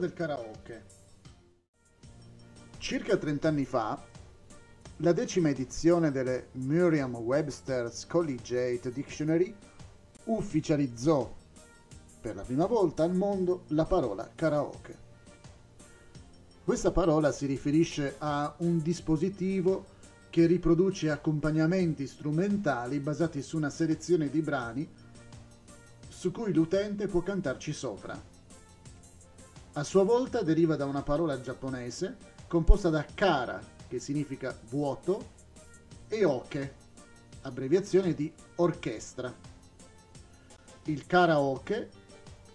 del karaoke. Circa 30 anni fa, la 10ª edizione delle Merriam-Webster's Collegiate Dictionary ufficializzò per la prima volta al mondo la parola karaoke. Questa parola si riferisce a un dispositivo che riproduce accompagnamenti strumentali basati su una selezione di brani su cui l'utente può cantarci sopra. A sua volta deriva da una parola giapponese composta da kara, che significa vuoto, e oke, abbreviazione di orchestra. Il karaoke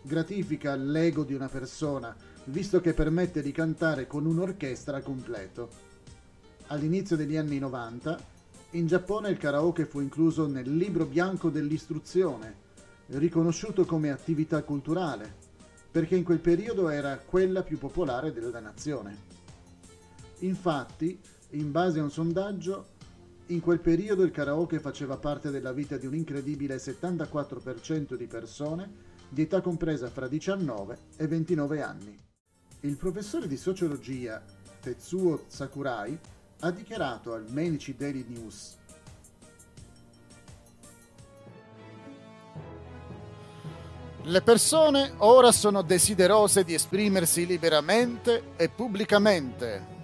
gratifica l'ego di una persona, visto che permette di cantare con un'orchestra al completo. All'inizio degli anni 90, in Giappone il karaoke fu incluso nel Libro Bianco dell'Istruzione, riconosciuto come attività culturale, perché in quel periodo era quella più popolare della nazione. Infatti, in base a un sondaggio, in quel periodo il karaoke faceva parte della vita di un incredibile 74% di persone di età compresa fra 19 e 29 anni. Il professore di sociologia Tetsuo Sakurai ha dichiarato al Mainichi Daily News: "Le persone ora sono desiderose di esprimersi liberamente e pubblicamente.